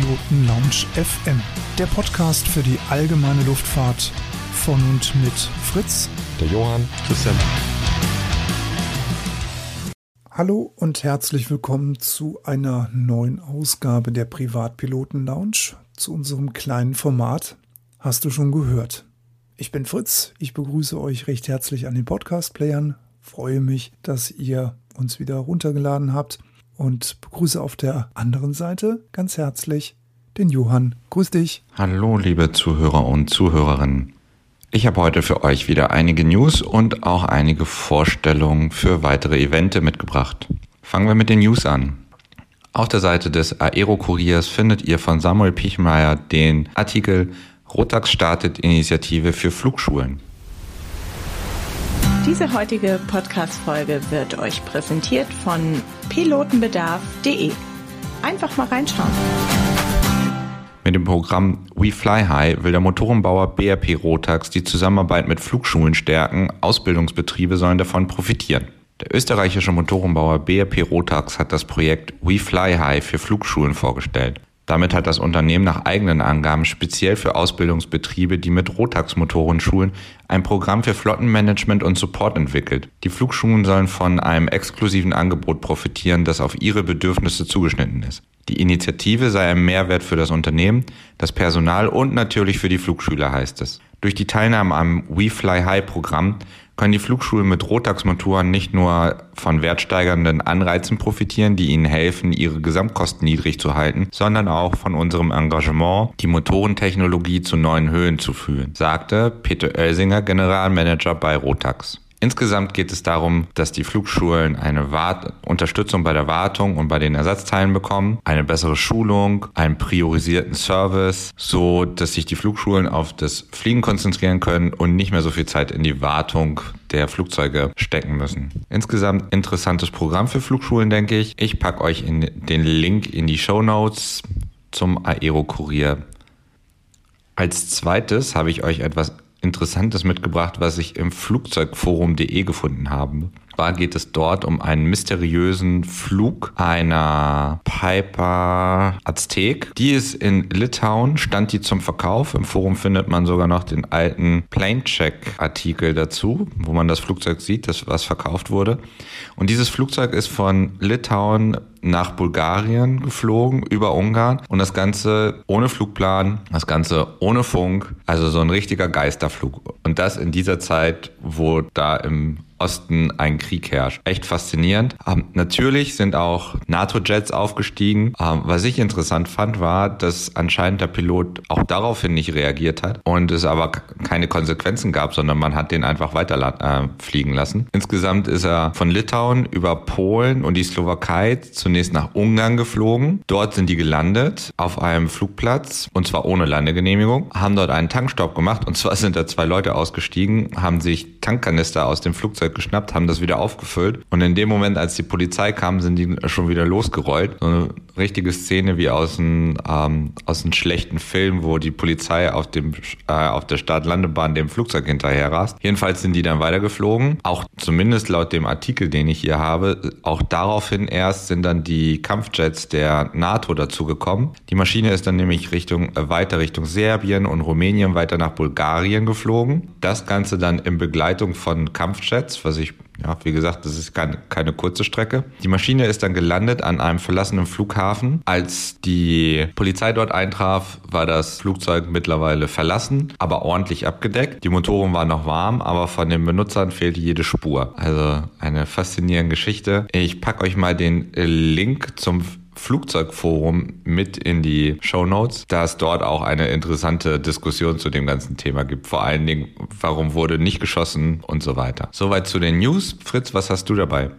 Privatpiloten Lounge FM, der Podcast für die allgemeine Luftfahrt von und mit Fritz, der Johann, Christian. Hallo und herzlich willkommen zu einer neuen Ausgabe der Privatpiloten Lounge, zu unserem kleinen Format. Hast du schon gehört? Ich bin Fritz, ich begrüße euch recht herzlich an den Podcast-Playern, freue mich, dass ihr uns wieder runtergeladen habt und begrüße auf der anderen Seite ganz herzlich den Johann. Grüß dich. Hallo liebe Zuhörer und Zuhörerinnen. Ich habe heute für euch wieder einige News und auch einige Vorstellungen für weitere Events mitgebracht. Fangen wir mit den News an. Auf der Seite des Aero-Kuriers findet ihr von Samuel Pichmeier den Artikel Rotax startet Initiative für Flugschulen. Diese heutige Podcast-Folge wird euch präsentiert von pilotenbedarf.de. Einfach mal reinschauen. Mit dem Programm We Fly High will der Motorenbauer BRP Rotax die Zusammenarbeit mit Flugschulen stärken. Ausbildungsbetriebe sollen davon profitieren. Der österreichische Motorenbauer BRP Rotax hat das Projekt We Fly High für Flugschulen vorgestellt. Damit hat das Unternehmen nach eigenen Angaben speziell für Ausbildungsbetriebe, die mit Rotax-Motoren schulen, ein Programm für Flottenmanagement und Support entwickelt. Die Flugschulen sollen von einem exklusiven Angebot profitieren, das auf ihre Bedürfnisse zugeschnitten ist. Die Initiative sei ein Mehrwert für das Unternehmen, das Personal und natürlich für die Flugschüler, heißt es. Durch die Teilnahme am We Fly High Programm können die Flugschulen mit Rotax-Motoren nicht nur von wertsteigernden Anreizen profitieren, die ihnen helfen, ihre Gesamtkosten niedrig zu halten, sondern auch von unserem Engagement, die Motorentechnologie zu neuen Höhen zu führen, sagte Peter Oelsinger, Generalmanager bei Rotax. Insgesamt geht es darum, dass die Flugschulen eine Unterstützung bei der Wartung und bei den Ersatzteilen bekommen, eine bessere Schulung, einen priorisierten Service, so dass sich die Flugschulen auf das Fliegen konzentrieren können und nicht mehr so viel Zeit in die Wartung der Flugzeuge stecken müssen. Insgesamt interessantes Programm für Flugschulen, denke ich. Ich packe euch den Link in die Shownotes zum Aero-Kurier. Als zweites habe ich euch etwas Interessantes mitgebracht, was ich im Flugzeugforum.de gefunden habe. Zwar geht es dort um einen mysteriösen Flug einer Piper Aztek. Die ist in Litauen, stand die zum Verkauf. Im Forum findet man sogar noch den alten Planecheck-Artikel dazu, wo man das Flugzeug sieht, das was verkauft wurde. Und dieses Flugzeug ist von Litauen nach Bulgarien geflogen, über Ungarn. Und das Ganze ohne Flugplan, das Ganze ohne Funk. Also so ein richtiger Geisterflug. Und das in dieser Zeit, wo da im Osten ein Krieg herrscht. Echt faszinierend. Natürlich sind auch NATO-Jets aufgestiegen. Was ich interessant fand, war, dass anscheinend der Pilot auch daraufhin nicht reagiert hat und es aber keine Konsequenzen gab, sondern man hat den einfach weiter fliegen lassen. Insgesamt ist er von Litauen über Polen und die Slowakei zunächst nach Ungarn geflogen. Dort sind die gelandet auf einem Flugplatz und zwar ohne Landegenehmigung, haben dort einen Tankstopp gemacht und zwar sind da zwei Leute ausgestiegen, haben sich Tankkanister aus dem Flugzeug geschnappt, haben das wieder aufgefüllt und in dem Moment, als die Polizei kam, sind die schon wieder losgerollt. So eine richtige Szene wie aus einem schlechten Film, wo die Polizei auf der Start-Landebahn dem Flugzeug hinterher rast. Jedenfalls sind die dann weitergeflogen. Auch zumindest laut dem Artikel, den ich hier habe, auch daraufhin erst sind dann die Kampfjets der NATO dazugekommen. Die Maschine ist dann nämlich weiter Richtung Serbien und Rumänien, weiter nach Bulgarien geflogen. Das Ganze dann in Begleitung von Kampfjets, das ist keine kurze Strecke. Die Maschine ist dann gelandet an einem verlassenen Flughafen. Als die Polizei dort eintraf, war das Flugzeug mittlerweile verlassen, aber ordentlich abgedeckt. Die Motoren waren noch warm, aber von den Benutzern fehlte jede Spur. Also eine faszinierende Geschichte. Ich packe euch mal den Link zum Flugzeugforum mit in die Shownotes, da es dort auch eine interessante Diskussion zu dem ganzen Thema gibt. Vor allen Dingen, warum wurde nicht geschossen und so weiter. Soweit zu den News. Fritz, was hast du dabei?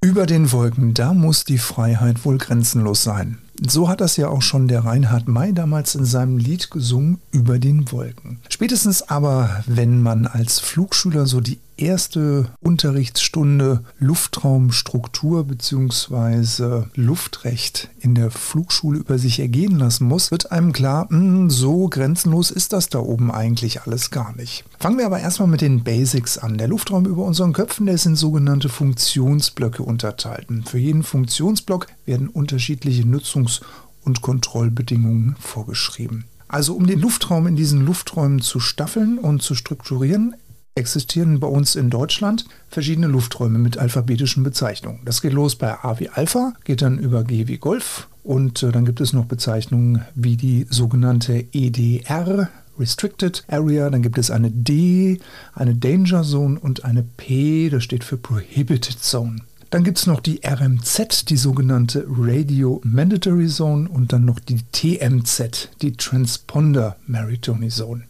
Über den Wolken, da muss die Freiheit wohl grenzenlos sein. So hat das ja auch schon der Reinhard Mey damals in seinem Lied gesungen, über den Wolken. Spätestens aber, wenn man als Flugschüler so die erste Unterrichtsstunde Luftraumstruktur bzw. Luftrecht in der Flugschule über sich ergehen lassen muss, wird einem klar, so grenzenlos ist das da oben eigentlich alles gar nicht. Fangen wir aber erstmal mit den Basics an. Der Luftraum über unseren Köpfen, der ist in sogenannte Funktionsblöcke unterteilt. Für jeden Funktionsblock werden unterschiedliche Nutzungs- und Kontrollbedingungen vorgeschrieben. Also um den Luftraum in diesen Lufträumen zu staffeln und zu strukturieren, existieren bei uns in Deutschland verschiedene Lufträume mit alphabetischen Bezeichnungen. Das geht los bei A wie Alpha, geht dann über G wie Golf und dann gibt es noch Bezeichnungen wie die sogenannte EDR, Restricted Area, dann gibt es eine D, eine Danger Zone und eine P, das steht für Prohibited Zone. Dann gibt es noch die RMZ, die sogenannte Radio Mandatory Zone und dann noch die TMZ, die Transponder Mandatory Zone.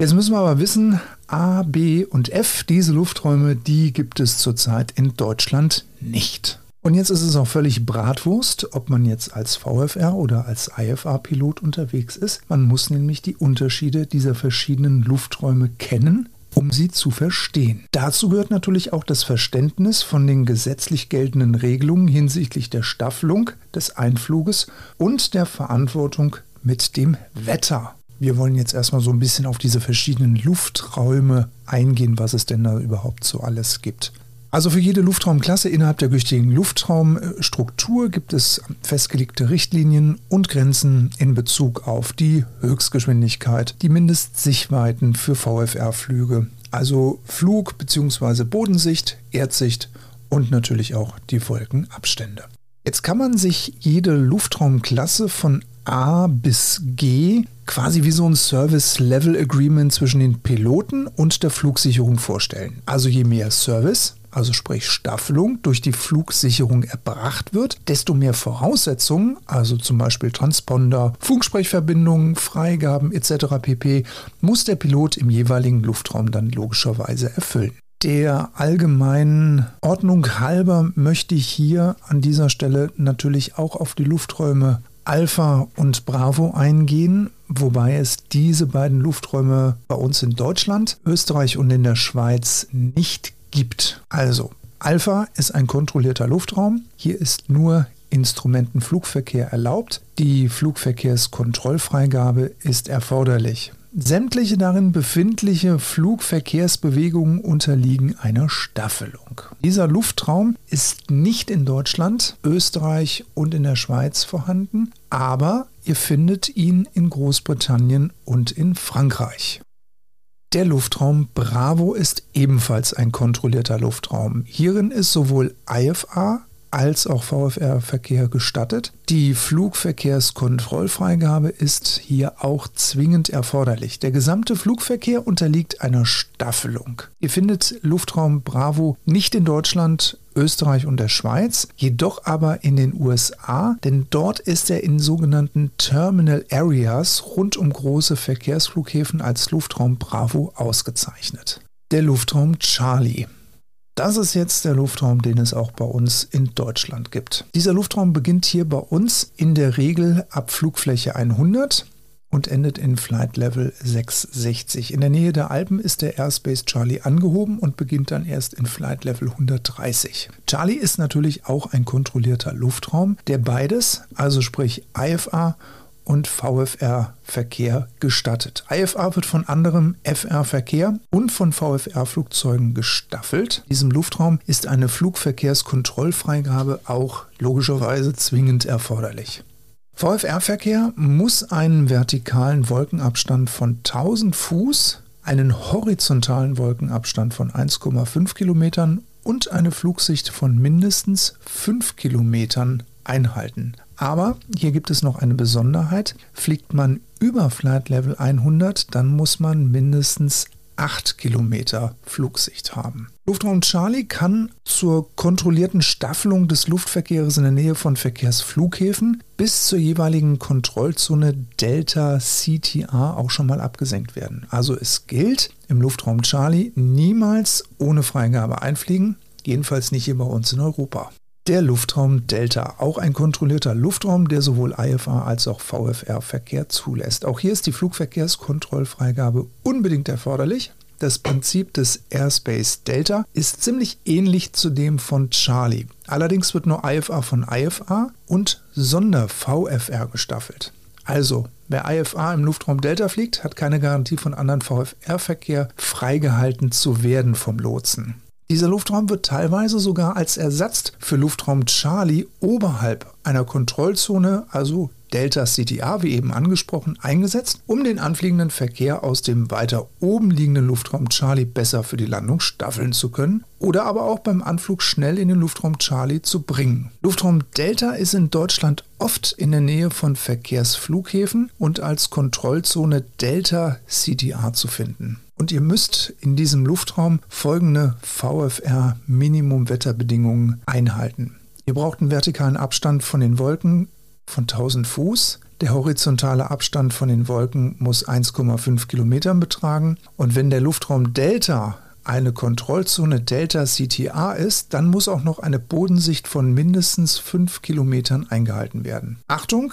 Jetzt müssen wir aber wissen, A, B und F, diese Lufträume, die gibt es zurzeit in Deutschland nicht. Und jetzt ist es auch völlig Bratwurst, ob man jetzt als VFR oder als IFR-Pilot unterwegs ist. Man muss nämlich die Unterschiede dieser verschiedenen Lufträume kennen, um sie zu verstehen. Dazu gehört natürlich auch das Verständnis von den gesetzlich geltenden Regelungen hinsichtlich der Staffelung, des Einfluges und der Verantwortung mit dem Wetter. Wir wollen jetzt erstmal so ein bisschen auf diese verschiedenen Lufträume eingehen, was es denn da überhaupt so alles gibt. Also für jede Luftraumklasse innerhalb der gültigen Luftraumstruktur gibt es festgelegte Richtlinien und Grenzen in Bezug auf die Höchstgeschwindigkeit, die Mindestsichtweiten für VFR-Flüge, also Flug- bzw. Bodensicht, Erdsicht und natürlich auch die Wolkenabstände. Jetzt kann man sich jede Luftraumklasse von A bis G quasi wie so ein Service-Level-Agreement zwischen den Piloten und der Flugsicherung vorstellen. Also je mehr Service, also sprich Staffelung, durch die Flugsicherung erbracht wird, desto mehr Voraussetzungen, also zum Beispiel Transponder, Funksprechverbindungen, Freigaben etc. pp., muss der Pilot im jeweiligen Luftraum dann logischerweise erfüllen. Der allgemeinen Ordnung halber möchte ich hier an dieser Stelle natürlich auch auf die Lufträume Alpha und Bravo eingehen, wobei es diese beiden Lufträume bei uns in Deutschland, Österreich und in der Schweiz nicht gibt. Also, Alpha ist ein kontrollierter Luftraum. Hier ist nur Instrumentenflugverkehr erlaubt. Die Flugverkehrskontrollfreigabe ist erforderlich. Sämtliche darin befindliche Flugverkehrsbewegungen unterliegen einer Staffelung. Dieser Luftraum ist nicht in Deutschland, Österreich und in der Schweiz vorhanden, aber ihr findet ihn in Großbritannien und in Frankreich. Der Luftraum Bravo ist ebenfalls ein kontrollierter Luftraum. Hierin ist sowohl IFA als auch VFR-Verkehr gestattet. Die Flugverkehrskontrollfreigabe ist hier auch zwingend erforderlich. Der gesamte Flugverkehr unterliegt einer Staffelung. Ihr findet Luftraum Bravo nicht in Deutschland, Österreich und der Schweiz, jedoch aber in den USA, denn dort ist er in sogenannten Terminal Areas rund um große Verkehrsflughäfen als Luftraum Bravo ausgezeichnet. Der Luftraum Charlie. Das ist jetzt der Luftraum, den es auch bei uns in Deutschland gibt. Dieser Luftraum beginnt hier bei uns in der Regel ab Flugfläche 100 und endet in Flight Level 660. In der Nähe der Alpen ist der Airspace Charlie angehoben und beginnt dann erst in Flight Level 130. Charlie ist natürlich auch ein kontrollierter Luftraum, der beides, also sprich IFA und VFR-Verkehr gestattet. IFA wird von anderem FR-Verkehr und von VFR-Flugzeugen gestaffelt. In diesem Luftraum ist eine Flugverkehrskontrollfreigabe auch logischerweise zwingend erforderlich. VFR-Verkehr muss einen vertikalen Wolkenabstand von 1000 Fuß, einen horizontalen Wolkenabstand von 1,5 Kilometern und eine Flugsicht von mindestens 5 Kilometern einhalten. Aber hier gibt es noch eine Besonderheit. Fliegt man über Flight Level 100, dann muss man mindestens 8 Kilometer Flugsicht haben. Luftraum Charlie kann zur kontrollierten Staffelung des Luftverkehrs in der Nähe von Verkehrsflughäfen bis zur jeweiligen Kontrollzone Delta CTA auch schon mal abgesenkt werden. Also es gilt im Luftraum Charlie niemals ohne Freigabe einfliegen, jedenfalls nicht hier bei uns in Europa. Der Luftraum Delta, auch ein kontrollierter Luftraum, der sowohl IFA als auch VFR-Verkehr zulässt. Auch hier ist die Flugverkehrskontrollfreigabe unbedingt erforderlich. Das Prinzip des Airspace Delta ist ziemlich ähnlich zu dem von Charlie. Allerdings wird nur IFA von IFA und Sonder-VFR gestaffelt. Also, wer IFA im Luftraum Delta fliegt, hat keine Garantie von anderen VFR-Verkehr freigehalten zu werden vom Lotsen. Dieser Luftraum wird teilweise sogar als Ersatz für Luftraum Charlie oberhalb einer Kontrollzone, also Delta CTA, wie eben angesprochen, eingesetzt, um den anfliegenden Verkehr aus dem weiter oben liegenden Luftraum Charlie besser für die Landung staffeln zu können oder aber auch beim Anflug schnell in den Luftraum Charlie zu bringen. Luftraum Delta ist in Deutschland oft in der Nähe von Verkehrsflughäfen und als Kontrollzone Delta CTA zu finden. Und ihr müsst in diesem Luftraum folgende VFR-Minimum-Wetterbedingungen einhalten. Ihr braucht einen vertikalen Abstand von den Wolken von 1000 Fuß. Der horizontale Abstand von den Wolken muss 1,5 Kilometern betragen. Und wenn der Luftraum Delta eine Kontrollzone Delta CTA ist, dann muss auch noch eine Bodensicht von mindestens 5 Kilometern eingehalten werden. Achtung!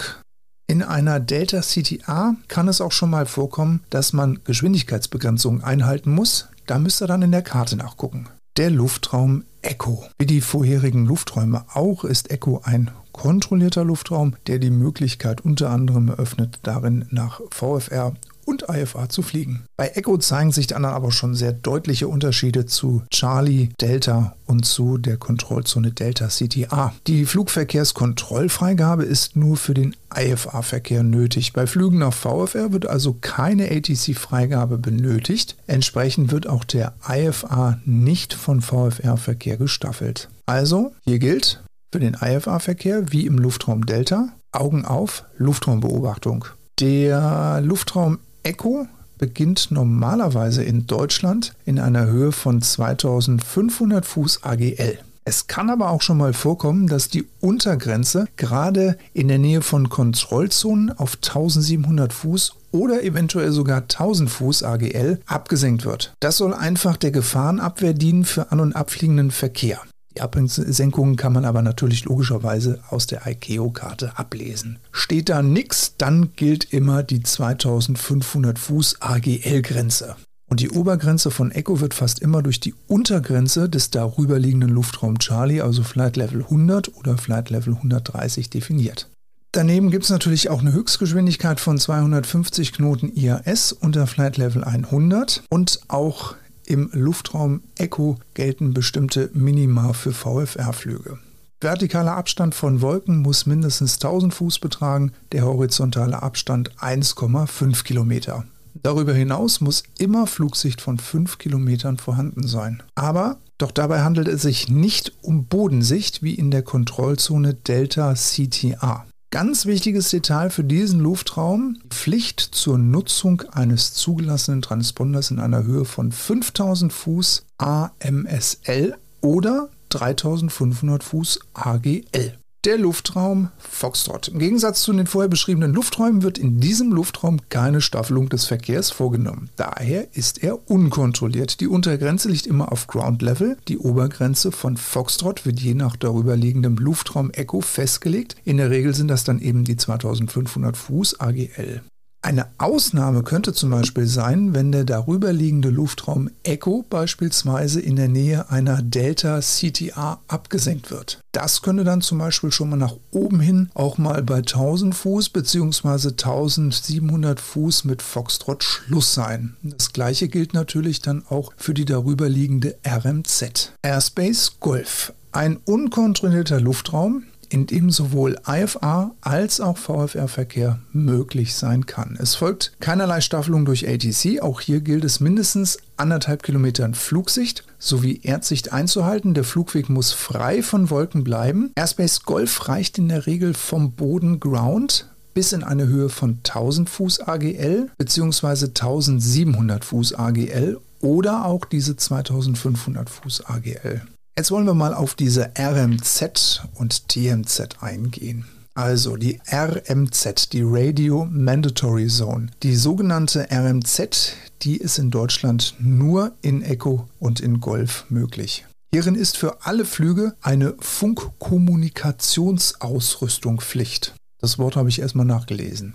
In einer Delta CTA kann es auch schon mal vorkommen, dass man Geschwindigkeitsbegrenzungen einhalten muss. Da müsst ihr dann in der Karte nachgucken. Der Luftraum Echo. Wie die vorherigen Lufträume auch ist Echo ein kontrollierter Luftraum, der die Möglichkeit unter anderem eröffnet, darin nach VFR und IFA zu fliegen. Bei Echo zeigen sich dann aber schon sehr deutliche Unterschiede zu Charlie, Delta und zu der Kontrollzone Delta CTA. Die Flugverkehrskontrollfreigabe ist nur für den IFA-Verkehr nötig. Bei Flügen nach VFR wird also keine ATC-Freigabe benötigt. Entsprechend wird auch der IFA nicht von VFR-Verkehr gestaffelt. Also, hier gilt für den IFA-Verkehr wie im Luftraum Delta: Augen auf, Luftraumbeobachtung. Der Luftraum Echo beginnt normalerweise in Deutschland in einer Höhe von 2500 Fuß AGL. Es kann aber auch schon mal vorkommen, dass die Untergrenze gerade in der Nähe von Kontrollzonen auf 1700 Fuß oder eventuell sogar 1000 Fuß AGL abgesenkt wird. Das soll einfach der Gefahrenabwehr dienen für an- und abfliegenden Verkehr. Die Absenkungen kann man aber natürlich logischerweise aus der ICAO-Karte ablesen. Steht da nichts, dann gilt immer die 2500 Fuß AGL-Grenze. Und die Obergrenze von Echo wird fast immer durch die Untergrenze des darüberliegenden Luftraum Charlie, also Flight Level 100 oder Flight Level 130, definiert. Daneben gibt es natürlich auch eine Höchstgeschwindigkeit von 250 Knoten IAS unter Flight Level 100 und auch im Luftraum Echo gelten bestimmte Minima für VFR-Flüge. Vertikaler Abstand von Wolken muss mindestens 1000 Fuß betragen, der horizontale Abstand 1,5 Kilometer. Darüber hinaus muss immer Flugsicht von 5 Kilometern vorhanden sein. Aber doch dabei handelt es sich nicht um Bodensicht wie in der Kontrollzone Delta CTA. Ganz wichtiges Detail für diesen Luftraum: die Pflicht zur Nutzung eines zugelassenen Transponders in einer Höhe von 5000 Fuß AMSL oder 3500 Fuß AGL. Der Luftraum Foxtrot. Im Gegensatz zu den vorher beschriebenen Lufträumen wird in diesem Luftraum keine Staffelung des Verkehrs vorgenommen. Daher ist er unkontrolliert. Die Untergrenze liegt immer auf Ground Level. Die Obergrenze von Foxtrot wird je nach darüberliegendem Luftraum Echo festgelegt. In der Regel sind das dann eben die 2500 Fuß AGL. Eine Ausnahme könnte zum Beispiel sein, wenn der darüberliegende Luftraum Echo beispielsweise in der Nähe einer Delta CTA abgesenkt wird. Das könnte dann zum Beispiel schon mal nach oben hin auch mal bei 1000 Fuß bzw. 1700 Fuß mit Foxtrot Schluss sein. Das gleiche gilt natürlich dann auch für die darüberliegende RMZ. Airspace Gulf. Ein unkontrollierter Luftraum, in dem sowohl IFA als auch VFR-Verkehr möglich sein kann. Es folgt keinerlei Staffelung durch ATC. Auch hier gilt es, mindestens 1,5 Kilometern Flugsicht sowie Erdsicht einzuhalten. Der Flugweg muss frei von Wolken bleiben. Airspace Golf reicht in der Regel vom Boden Ground bis in eine Höhe von 1000 Fuß AGL bzw. 1700 Fuß AGL oder auch diese 2500 Fuß AGL. Jetzt wollen wir mal auf diese RMZ und TMZ eingehen. Also die RMZ, die Radio Mandatory Zone. Die sogenannte RMZ, die ist in Deutschland nur in Echo und in Golf möglich. Hierin ist für alle Flüge eine Funkkommunikationsausrüstung Pflicht. Das Wort habe ich erstmal nachgelesen.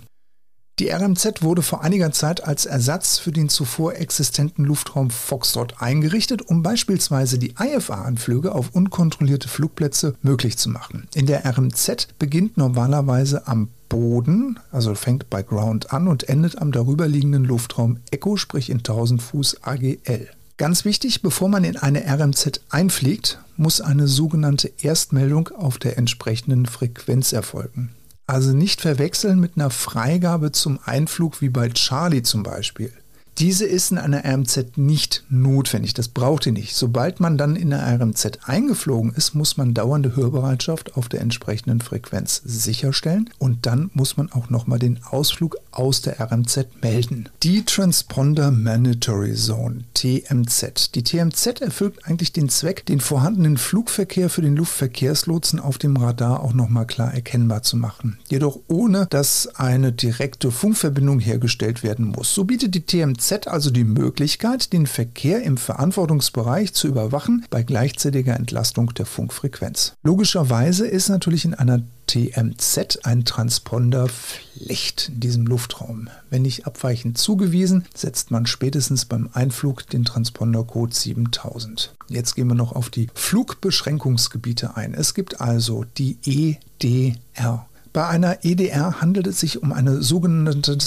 Die RMZ wurde vor einiger Zeit als Ersatz für den zuvor existenten Luftraum Foxtrot eingerichtet, um beispielsweise die IFA-Anflüge auf unkontrollierte Flugplätze möglich zu machen. In der RMZ beginnt normalerweise am Boden, also fängt bei Ground an und endet am darüberliegenden Luftraum Echo, sprich in 1000 Fuß AGL. Ganz wichtig, bevor man in eine RMZ einfliegt, muss eine sogenannte Erstmeldung auf der entsprechenden Frequenz erfolgen. Also nicht verwechseln mit einer Freigabe zum Einflug wie bei Charlie zum Beispiel. Diese ist in einer RMZ nicht notwendig, das braucht ihr nicht. Sobald man dann in der RMZ eingeflogen ist, muss man dauernde Hörbereitschaft auf der entsprechenden Frequenz sicherstellen und dann muss man auch nochmal den Ausflug aus der RMZ melden. Die Transponder Mandatory Zone, TMZ. Die TMZ erfüllt eigentlich den Zweck, den vorhandenen Flugverkehr für den Luftverkehrslotsen auf dem Radar auch nochmal klar erkennbar zu machen. Jedoch ohne, dass eine direkte Funkverbindung hergestellt werden muss. So bietet die TMZ also die Möglichkeit, den Verkehr im Verantwortungsbereich zu überwachen bei gleichzeitiger Entlastung der Funkfrequenz. Logischerweise ist natürlich in einer TMZ ein Transponder Pflicht in diesem Luftraum. Wenn nicht abweichend zugewiesen, setzt man spätestens beim Einflug den Transpondercode 7000. Jetzt gehen wir noch auf die Flugbeschränkungsgebiete ein. Es gibt also die EDR. Bei einer EDR handelt es sich um eine sogenannte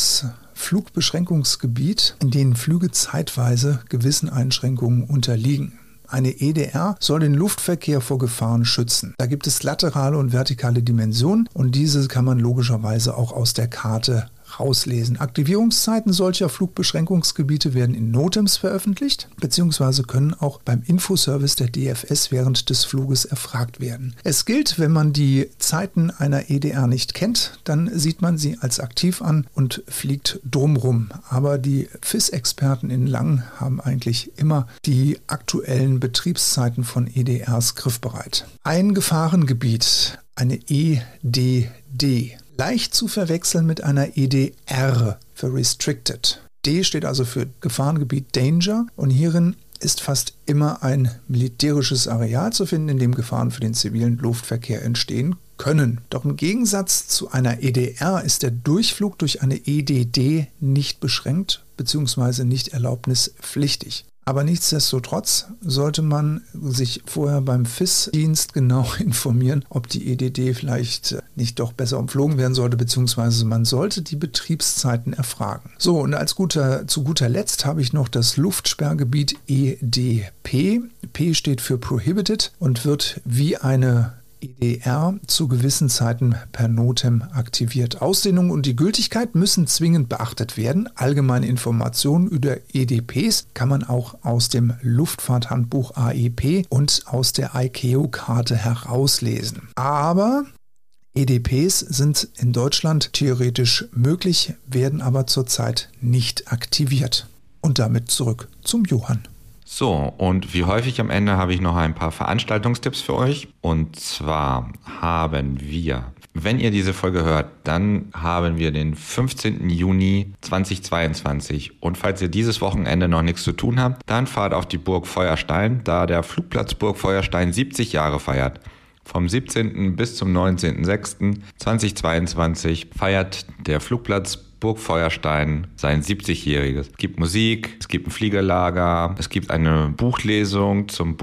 Flugbeschränkungsgebiet, in denen Flüge zeitweise gewissen Einschränkungen unterliegen. Eine EDR soll den Luftverkehr vor Gefahren schützen. Da gibt es laterale und vertikale Dimensionen und diese kann man logischerweise auch aus der Karte rauslesen. Aktivierungszeiten solcher Flugbeschränkungsgebiete werden in Notems veröffentlicht, bzw. können auch beim Infoservice der DFS während des Fluges erfragt werden. Es gilt, wenn man die Zeiten einer EDR nicht kennt, dann sieht man sie als aktiv an und fliegt drumrum. Aber die FIS-Experten in Langen haben eigentlich immer die aktuellen Betriebszeiten von EDRs griffbereit. Ein Gefahrengebiet, eine EDD. Leicht zu verwechseln mit einer EDR für Restricted. D steht also für Gefahrengebiet Danger und hierin ist fast immer ein militärisches Areal zu finden, in dem Gefahren für den zivilen Luftverkehr entstehen können. Doch im Gegensatz zu einer EDR ist der Durchflug durch eine EDD nicht beschränkt bzw. nicht erlaubnispflichtig. Aber nichtsdestotrotz sollte man sich vorher beim FIS-Dienst genau informieren, ob die EDD vielleicht nicht doch besser umflogen werden sollte, beziehungsweise man sollte die Betriebszeiten erfragen. So, und zu guter Letzt habe ich noch das Luftsperrgebiet EDP. P steht für Prohibited und wird wie eine EDR zu gewissen Zeiten per Notem aktiviert. Ausdehnung und die Gültigkeit müssen zwingend beachtet werden. Allgemeine Informationen über EDPs kann man auch aus dem Luftfahrthandbuch AEP und aus der ICAO-Karte herauslesen. Aber EDPs sind in Deutschland theoretisch möglich, werden aber zurzeit nicht aktiviert. Und damit zurück zum Johann. So, und wie häufig am Ende habe ich noch ein paar Veranstaltungstipps für euch. Und zwar haben wir, wenn ihr diese Folge hört, dann haben wir den 15. Juni 2022. Und falls ihr dieses Wochenende noch nichts zu tun habt, dann fahrt auf die Burg Feuerstein, da der Flugplatz Burg Feuerstein 70 Jahre feiert. Vom 17. bis zum 19.06.2022 feiert der Flugplatz Burg Feuerstein sein 70-jähriges. Es gibt Musik, es gibt ein Fliegerlager, es gibt eine Buchlesung zum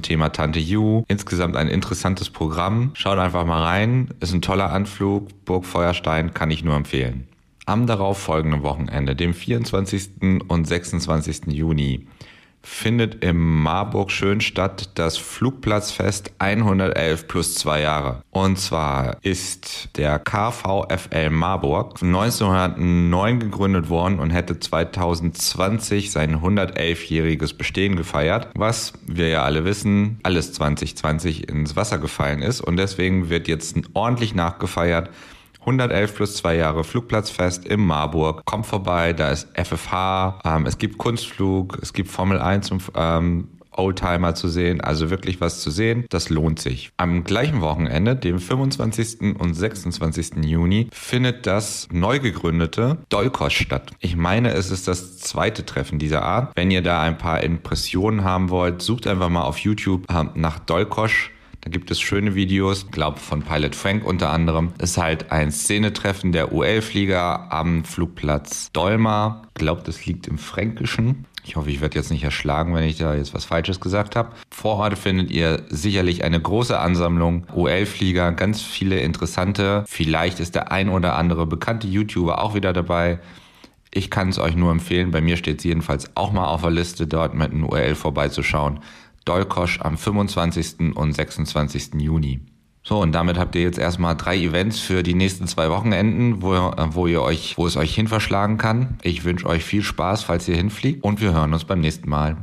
Thema Tante Ju. Insgesamt ein interessantes Programm. Schaut einfach mal rein. Ist ein toller Anflug. Burg Feuerstein kann ich nur empfehlen. Am darauffolgenden Wochenende, dem 24. und 26. Juni, findet im Marburg schön statt das Flugplatzfest 111+2 Jahre. Und zwar ist der KVFL Marburg 1909 gegründet worden und hätte 2020 sein 111-jähriges Bestehen gefeiert, was wir ja alle wissen, alles 2020 ins Wasser gefallen ist und deswegen wird jetzt ordentlich nachgefeiert. 111+2 Jahre Flugplatzfest im Marburg. Kommt vorbei, da ist FFH, es gibt Kunstflug, es gibt Formel 1 und Oldtimer zu sehen, also wirklich was zu sehen. Das lohnt sich. Am gleichen Wochenende, dem 25. und 26. Juni, findet das neu gegründete Dolkosch statt. Ich meine, es ist das zweite Treffen dieser Art. Wenn ihr da ein paar Impressionen haben wollt, sucht einfach mal auf YouTube nach Dolkosch. Da gibt es schöne Videos, glaube von Pilot Frank unter anderem. Ist halt ein Szenetreffen der UL-Flieger am Flugplatz Dolmar. Ich glaube, das liegt im Fränkischen. Ich hoffe, ich werde jetzt nicht erschlagen, wenn ich da jetzt was Falsches gesagt habe. Vor Ort findet ihr sicherlich eine große Ansammlung UL-Flieger, ganz viele interessante. Vielleicht ist der ein oder andere bekannte YouTuber auch wieder dabei. Ich kann es euch nur empfehlen. Bei mir steht es jedenfalls auch mal auf der Liste, dort mit einem UL vorbeizuschauen. Dolkosch am 25. und 26. Juni. So, und damit habt ihr jetzt erstmal 3 Events für die nächsten 2 Wochenenden, wo es euch hin verschlagen kann. Ich wünsche euch viel Spaß, falls ihr hinfliegt, und wir hören uns beim nächsten Mal.